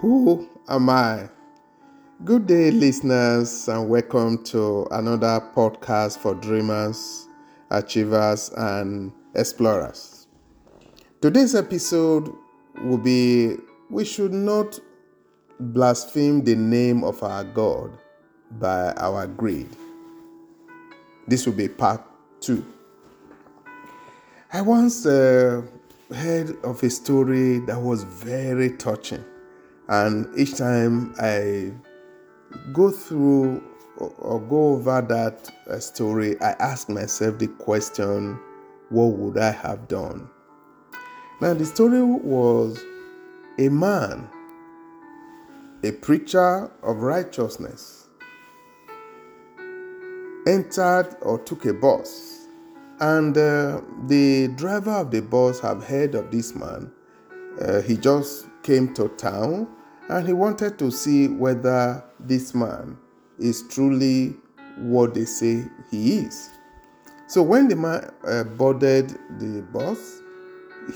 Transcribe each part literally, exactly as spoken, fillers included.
Who am I? Good day, listeners, and welcome to another podcast for dreamers, achievers, and explorers. Today's episode will be, we should not blaspheme the name of our God by our greed. This will be part two. I once uh, heard of a story that was very touching, and each time I go through or go over that uh, story, I ask myself the question, what would I have done? Now, the story was a man, a preacher of righteousness, entered or took a bus. And uh, the driver of the bus have heard of this man. Uh, he just came to town and he wanted to see whether this man is truly what they say he is. So when the man uh, boarded the bus,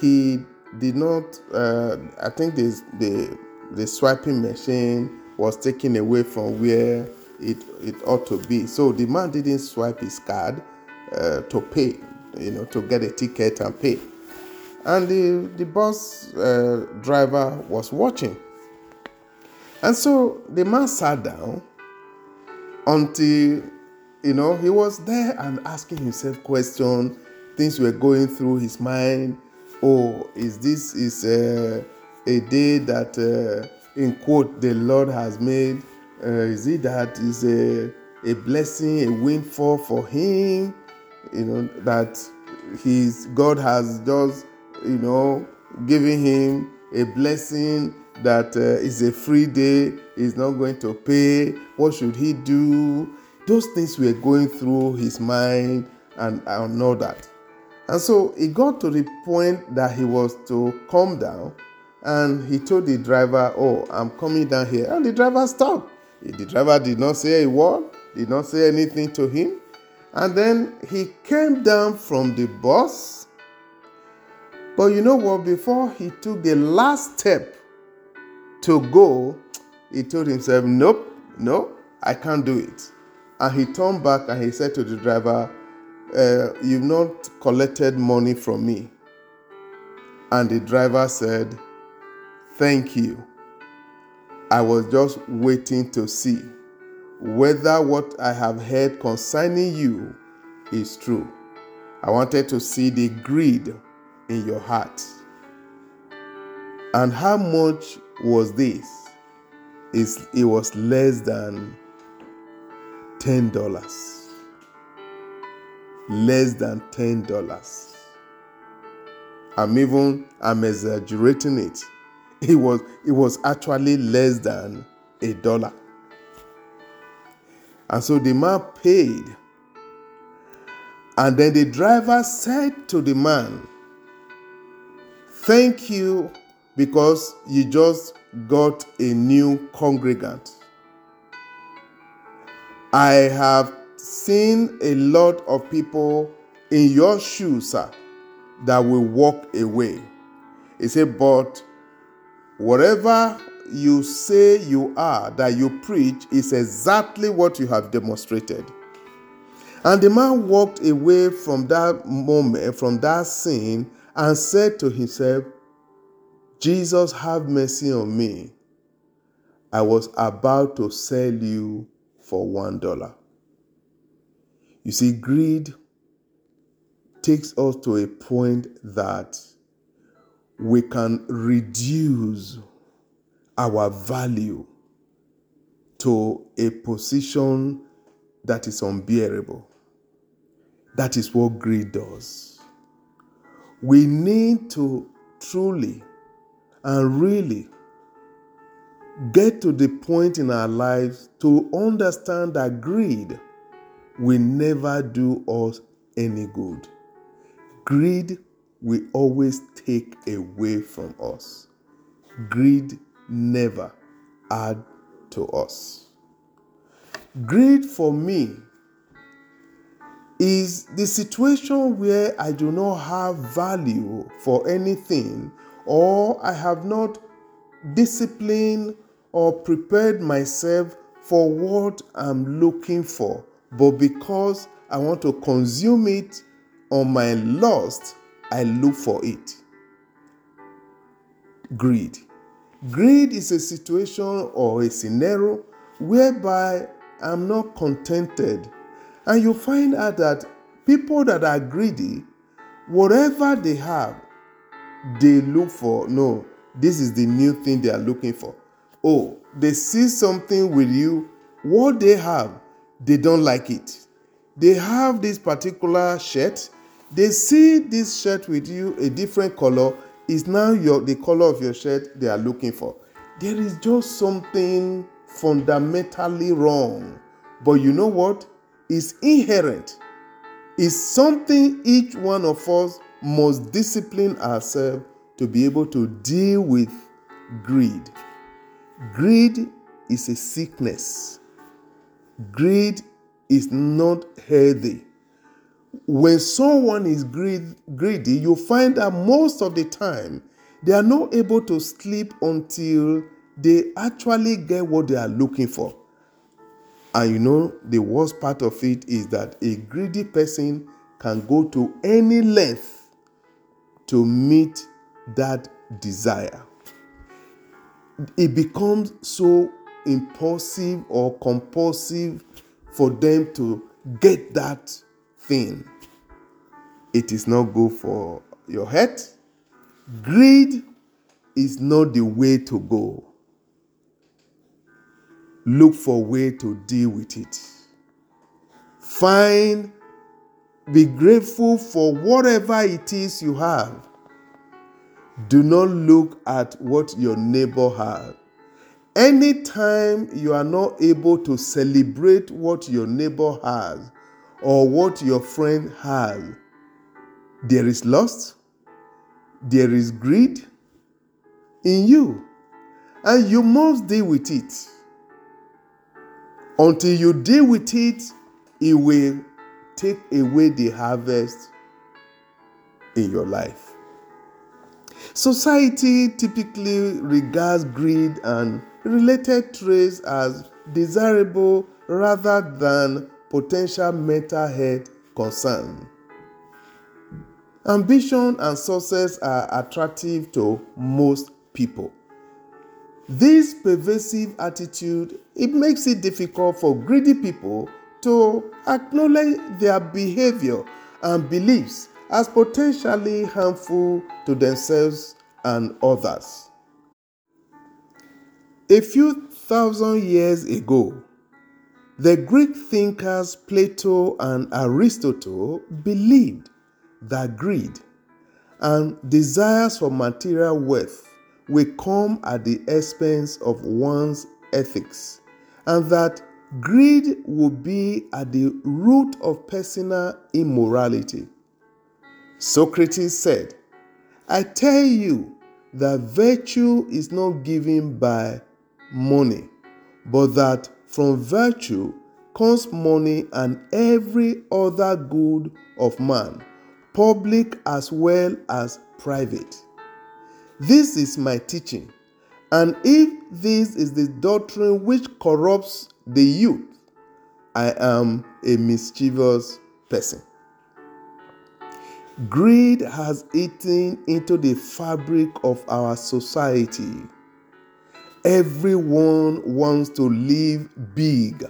he did not, uh, I think the, the the swiping machine was taken away from where it, it ought to be. So the man didn't swipe his card. Uh, to pay, you know, to get a ticket and pay. And the, the bus uh, driver was watching. And so the man sat down until, you know, he was there and asking himself questions. Things were going through his mind. Oh, is this is uh, a day that, uh, in quote, the Lord has made? Uh, is it that is a, a blessing, a windfall for him? You know, that his God has just, you know, given him a blessing that uh, is a free day, he's not going to pay, what should he do? Those things were going through his mind and, and all that. And so it got to the point that he was to come down and he told the driver, oh, I'm coming down here. And the driver stopped. The driver did not say a word, did not say anything to him. And then he came down from the bus. But you know what? Before he took the last step to go, he told himself, nope, no, I can't do it. And he turned back and he said to the driver, uh, you've not collected money from me. And the driver said, thank you. I was just waiting to see whether what I have heard concerning you is true. I wanted to see the greed in your heart. And how much was this? It was less than ten dollars. Less than ten dollars. I'm even, I'm exaggerating it. It was, it was actually less than a dollar. And so the man paid. And then the driver said to the man, thank you, because you just got a new congregant. I have seen a lot of people in your shoes, sir, that will walk away. He said, but whatever you say you are, that you preach, is exactly what you have demonstrated. And the man walked away from that moment, from that scene, and said to himself, Jesus, have mercy on me. I was about to sell you for one dollar. You see, greed takes us to a point that we can reduce our value to a position that is unbearable. That is what greed does. We need to truly and really get to the point in our lives to understand that greed will never do us any good. Greed will always take away from us. Greed never add to us. Greed for me is the situation where I do not have value for anything, or I have not disciplined or prepared myself for what I'm looking for, but because I want to consume it on my lust, I look for it. Greed. Greed is a situation or a scenario whereby I'm not contented. And you find out that people that are greedy, whatever they have, they look for, no, this is the new thing they are looking for. Oh, they see something with you, what they have, they don't like it. They have this particular shirt, they see this shirt with you, a different color, is now your the color of your shirt they are looking for. There is just something fundamentally wrong. But you know what? It's inherent. It's something each one of us must discipline ourselves to be able to deal with greed. Greed is a sickness. Greed is not healthy. When someone is greed, greedy, you find that most of the time, they are not able to sleep until they actually get what they are looking for. And you know, the worst part of it is that a greedy person can go to any length to meet that desire. It becomes so impulsive or compulsive for them to get that thing. It is not good for your head. Greed is not the way to go. Look for a way to deal with it. Find, be grateful for whatever it is you have. Do not look at what your neighbor has. Anytime you are not able to celebrate what your neighbor has, or what your friend has, there is lust, there is greed in you, and you must deal with it. Until you deal with it, it will take away the harvest in your life. Society typically regards greed and related traits as desirable rather than potential mental health concern. Ambition and success are attractive to most people. This pervasive attitude, it makes it difficult for greedy people to acknowledge their behavior and beliefs as potentially harmful to themselves and others. A few thousand years ago, the Greek thinkers Plato and Aristotle believed that greed and desires for material wealth will come at the expense of one's ethics, and that greed will be at the root of personal immorality. Socrates said, "I tell you that virtue is not given by money, but that from virtue comes money and every other good of man, public as well as private. This is my teaching, and if this is the doctrine which corrupts the youth, I am a mischievous person." Greed has eaten into the fabric of our society. Everyone wants to live big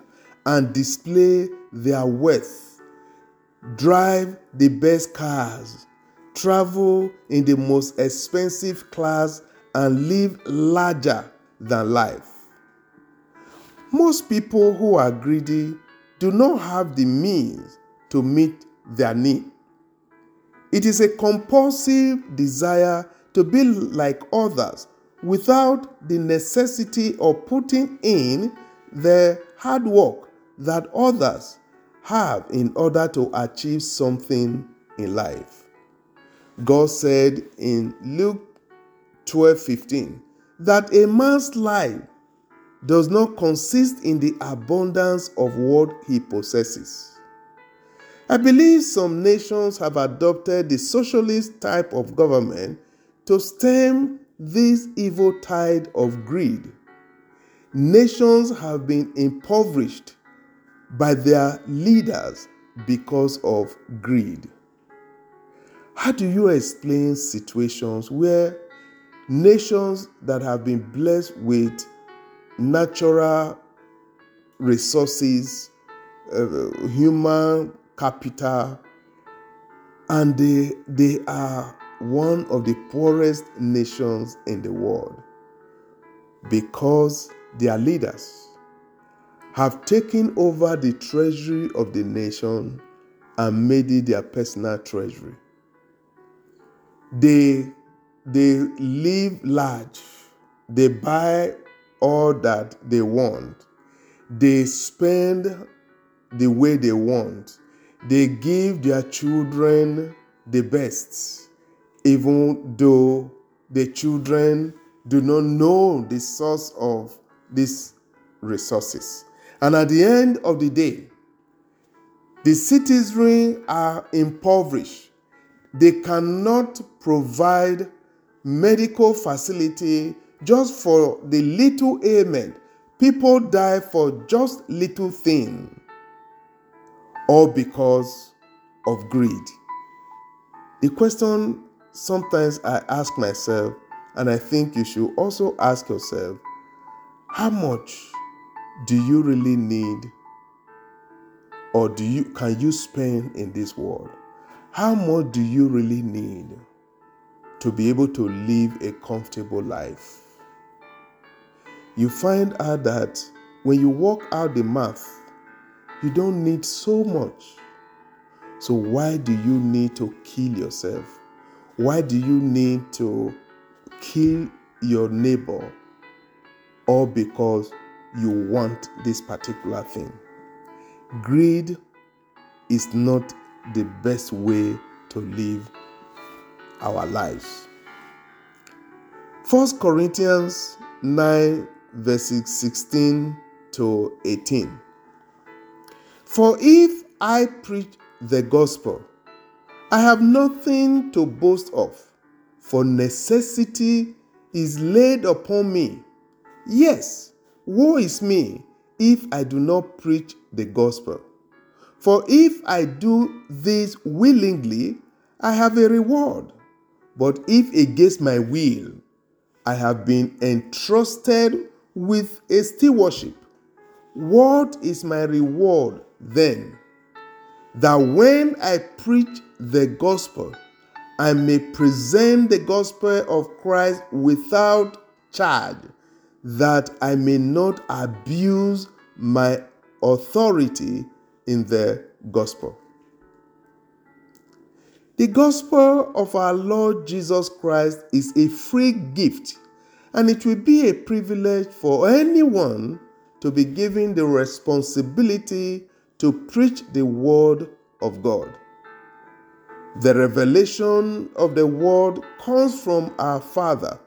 and display their wealth, drive the best cars, travel in the most expensive class, and live larger than life. Most people who are greedy do not have the means to meet their need. It is a compulsive desire to be like others, without the necessity of putting in the hard work that others have in order to achieve something in life. God said in Luke twelve fifteen that a man's life does not consist in the abundance of what he possesses. I believe some nations have adopted the socialist type of government to stem this evil tide of greed. Nations have been impoverished by their leaders because of greed. How do you explain situations where nations that have been blessed with natural resources, uh, human capital, and they, they are one of the poorest nations in the world because their leaders have taken over the treasury of the nation and made it their personal treasury. They, they live large. They buy all that they want. They spend the way they want. They give their children the best, even though the children do not know the source of these resources. And at the end of the day, the citizens are impoverished. They cannot provide medical facility just for the little ailment. People die for just little thing, all because of greed. The question sometimes I ask myself, and I think you should also ask yourself, how much do you really need, or do you can you spend in this world? How much do you really need to be able to live a comfortable life? You find out that when you work out the math, you don't need so much. So why do you need to kill yourself? Why do you need to kill your neighbor? All because you want this particular thing. Greed is not the best way to live our lives. First Corinthians nine verses sixteen to eighteen. For if I preach the gospel, I have nothing to boast of, for necessity is laid upon me. Yes, woe is me if I do not preach the gospel. For if I do this willingly, I have a reward. But if against my will, I have been entrusted with a stewardship. What is my reward then? That when I preach the gospel, I may present the gospel of Christ without charge, that I may not abuse my authority in the gospel. The gospel of our Lord Jesus Christ is a free gift, and it will be a privilege for anyone to be given the responsibility to preach the word of God. The revelation of the word comes from our Father,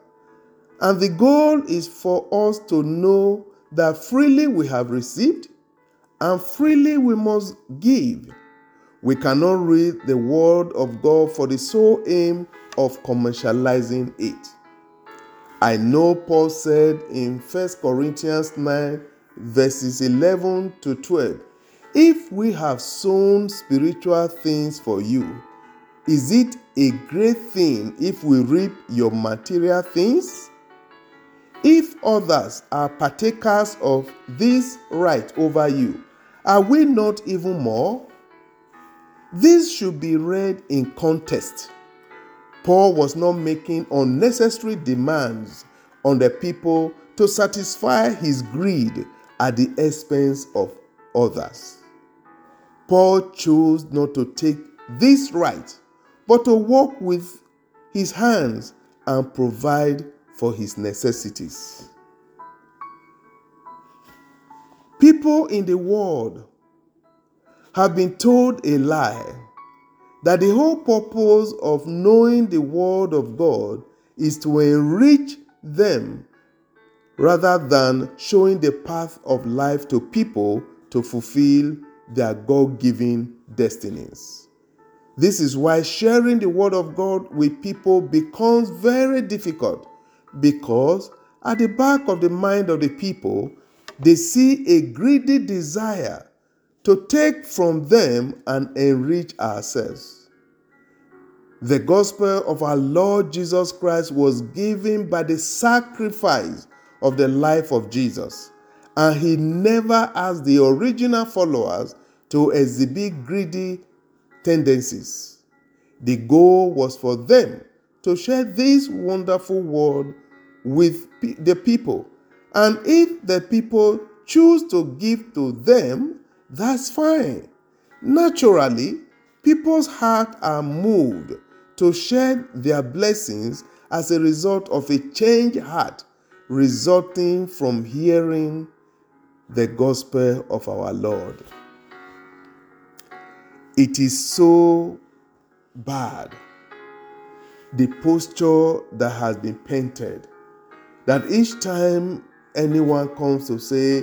and the goal is for us to know that freely we have received and freely we must give. We cannot read the word of God for the sole aim of commercializing it. I know Paul said in First Corinthians nine, verses eleven to twelve, if we have sown spiritual things for you, is it a great thing if we reap your material things? If others are partakers of this right over you, are we not even more? This should be read in context. Paul was not making unnecessary demands on the people to satisfy his greed at the expense of others. Paul chose not to take this right, but to work with his hands and provide for his necessities. People in the world have been told a lie, that the whole purpose of knowing the word of God is to enrich them rather than showing the path of life to people to fulfill their God-given destinies. This is why sharing the word of God with people becomes very difficult, because at the back of the mind of the people, they see a greedy desire to take from them and enrich ourselves. The gospel of our Lord Jesus Christ was given by the sacrifice of the life of Jesus, and he never asked the original followers to exhibit greedy tendencies. The goal was for them to share this wonderful word with the people. And if the people choose to give to them, that's fine. Naturally, people's hearts are moved to share their blessings as a result of a changed heart resulting from hearing the gospel of our Lord. It is so bad, the posture that has been painted, that each time anyone comes to say,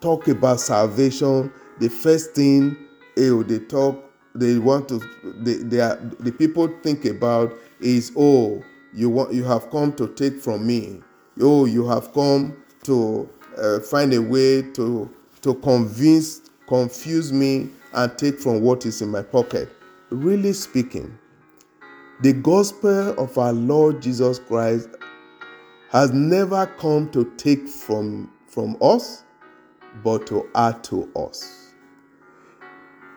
talk about salvation, the first thing they talk, they want to, they, they are, the people think about is, oh, you want, you have come to take from me. Oh, you have come to uh, find a way to to convince, confuse me, and take from what is in my pocket. Really speaking, the gospel of our Lord Jesus Christ has never come to take from, from us, but to add to us.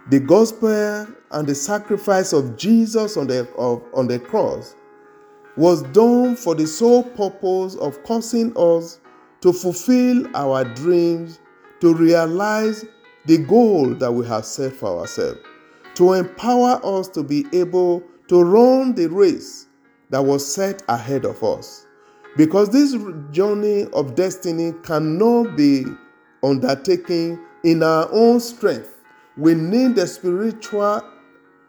The gospel and the sacrifice of Jesus on the, of, on the cross was done for the sole purpose of causing us to fulfill our dreams, to realize the goal that we have set for ourselves, to empower us to be able to run the race that was set ahead of us. Because this journey of destiny cannot be undertaken in our own strength. We need the spiritual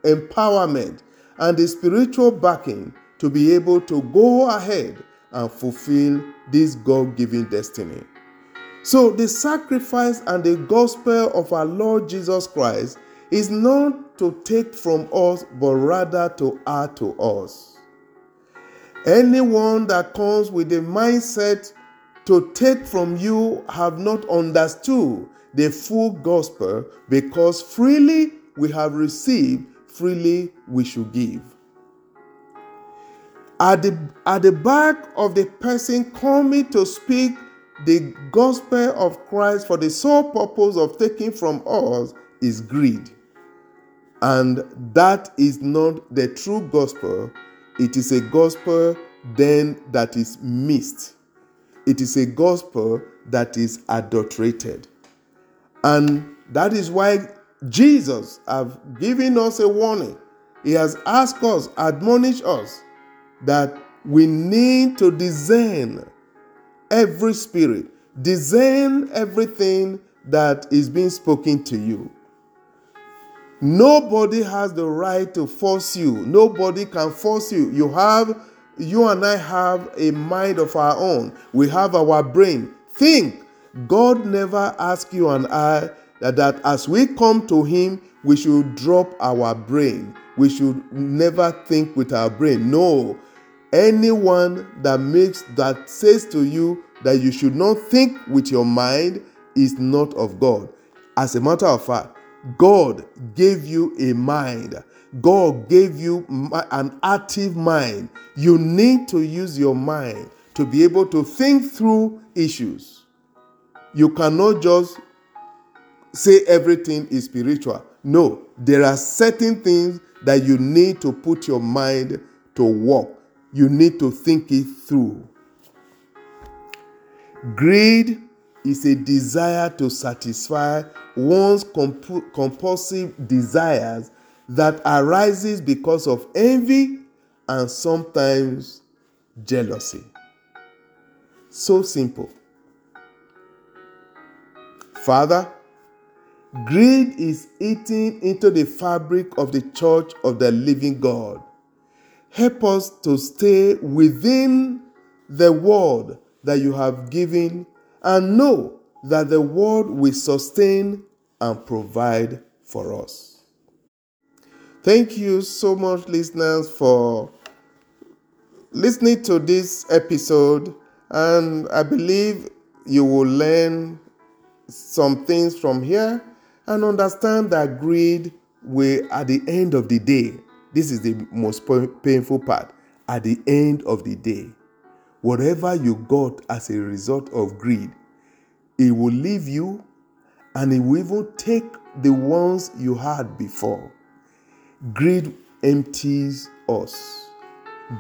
empowerment and the spiritual backing to be able to go ahead and fulfill this God-given destiny. So the sacrifice and the gospel of our Lord Jesus Christ is not to take from us, but rather to add to us. Anyone that comes with a mindset to take from you have not understood the full gospel, because freely we have received, freely we should give. At the, at the back of the person coming to speak the gospel of Christ for the sole purpose of taking from us is greed. And that is not the true gospel. It is a gospel then that is missed. It is a gospel that is adulterated. And that is why Jesus has given us a warning. He has asked us, admonished us, that we need to discern every spirit, discern everything that is being spoken to you. Nobody has the right to force you. Nobody can force you. You have, you and I have a mind of our own. We have our brain. Think. God never asked you and I that, that as we come to him, we should drop our brain. We should never think with our brain. No. Anyone that makes, that says to you that you should not think with your mind is not of God. As a matter of fact, God gave you a mind. God gave you an active mind. You need to use your mind to be able to think through issues. You cannot just say everything is spiritual. No, there are certain things that you need to put your mind to work. You need to think it through. Greed is a desire to satisfy one's comp- compulsive desires that arises because of envy and sometimes jealousy. So simple. Father, greed is eating into the fabric of the church of the living God. Help us to stay within the word that you have given, and know that the word will sustain and provide for us. Thank you so much, listeners, for listening to this episode, and I believe you will learn some things from here and understand that greed will, at the end of the day, this is the most painful part, at the end of the day, whatever you got as a result of greed, it will leave you, and it will even take the ones you had before. Greed empties us.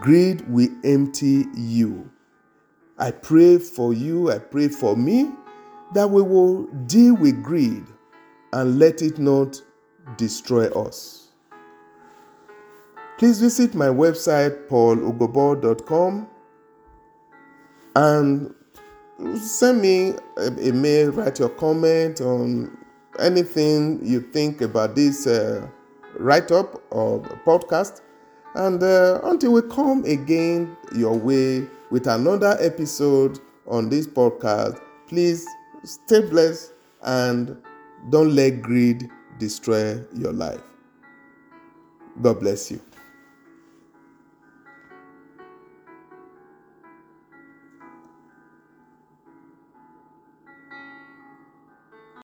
Greed will empty you. I pray for you, I pray for me, that we will deal with greed and let it not destroy us. Please visit my website, paul ugobor dot com, and send me a mail, write your comment on anything you think about this uh, write-up or podcast. And uh, until we come again your way with another episode on this podcast, please stay blessed and don't let greed destroy your life. God bless you.